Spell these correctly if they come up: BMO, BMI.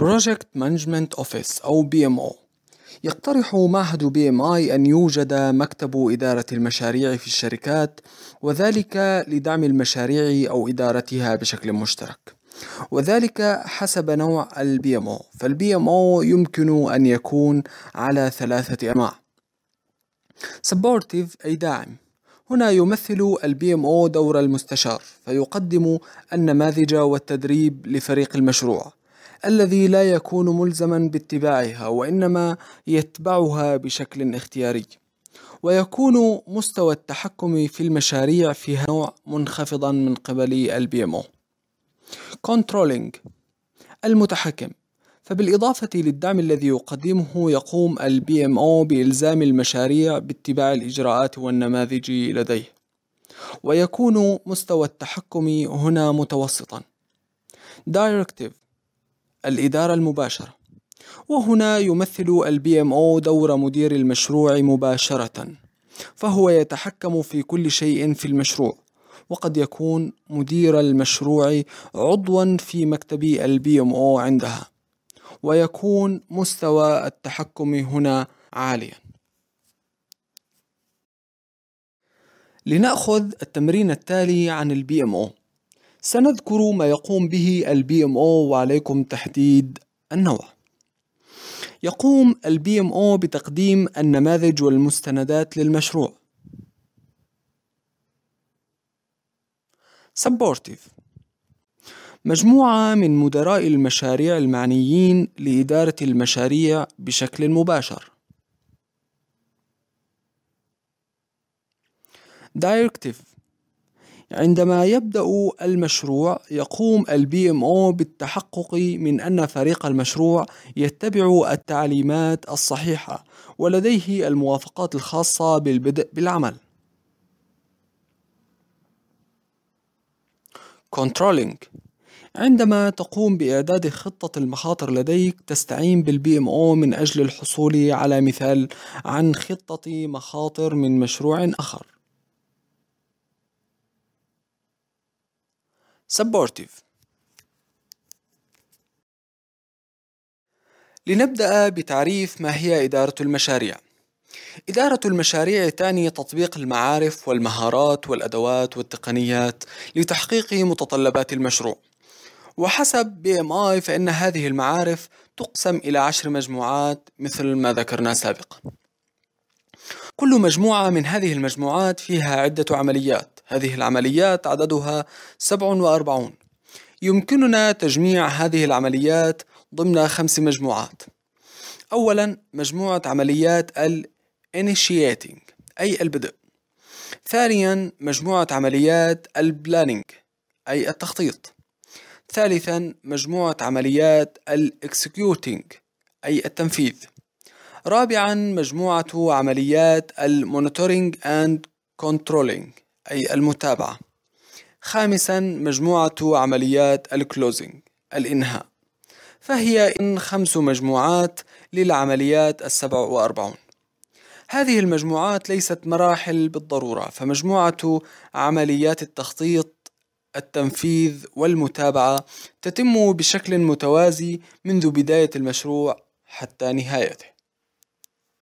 Project Management Office أو BMO. يقترح معهد BMI أن يوجد مكتب إدارة المشاريع في الشركات، وذلك لدعم المشاريع أو إدارتها بشكل مشترك، وذلك حسب نوع BMO. فالBMO يمكن أن يكون على 3 أنواع. Supportive أي داعم. هنا يمثل BMO دور المستشار، فيقدم النماذج والتدريب لفريق المشروع الذي لا يكون ملزما باتباعها، وإنما يتبعها بشكل اختياري، ويكون مستوى التحكم في المشاريع في هذا النوع منخفضا من قبل BMO. Controlling المتحكم. فبالإضافة للدعم الذي يقدمه، يقوم BMO بإلزام المشاريع باتباع الإجراءات والنماذج لديه، ويكون مستوى التحكم هنا متوسطا. Directive الإدارة المباشرة. وهنا يمثل BMO دور مدير المشروع مباشرة، فهو يتحكم في كل شيء في المشروع، وقد يكون مدير المشروع عضوا في مكتب BMO عندها، ويكون مستوى التحكم هنا عاليا. لنأخذ التمرين التالي عن BMO. سنذكر ما يقوم به BMO وعليكم تحديد النوع. يقوم BMO بتقديم النماذج والمستندات للمشروع. Supportive مجموعة من مدراء المشاريع المعنيين لإدارة المشاريع بشكل مباشر. Directive عندما يبدأ المشروع، يقوم BMO بالتحقق من أن فريق المشروع يتبع التعليمات الصحيحة، ولديه الموافقات الخاصة بالبدء بالعمل. Controlling عندما تقوم بإعداد خطة المخاطر لديك، تستعين BMO من أجل الحصول على مثال عن خطة مخاطر من مشروع آخر. Supportive لنبدأ بتعريف ما هي إدارة المشاريع. إدارة المشاريع تعني تطبيق المعارف والمهارات والأدوات والتقنيات لتحقيق متطلبات المشروع. وحسب BMI فإن هذه المعارف تقسم إلى 10 مجموعات مثل ما ذكرنا سابقا. كل مجموعة من هذه المجموعات فيها عدة عمليات، هذه العمليات عددها 47. يمكننا تجميع هذه العمليات ضمن 5 مجموعات. أولا، مجموعة عمليات Initiating أي البدء. ثانيا، مجموعة عمليات Planning أي التخطيط. ثالثا، مجموعة عمليات Executing أي التنفيذ. رابعا، مجموعة عمليات Monitoring and Controlling أي المتابعة. خامسا، مجموعة عمليات Closing الإنهاء. فهي 5 مجموعات للعمليات 47. هذه المجموعات ليست مراحل بالضرورة، فمجموعة عمليات التخطيط التنفيذ والمتابعة تتم بشكل متوازي منذ بداية المشروع حتى نهايته.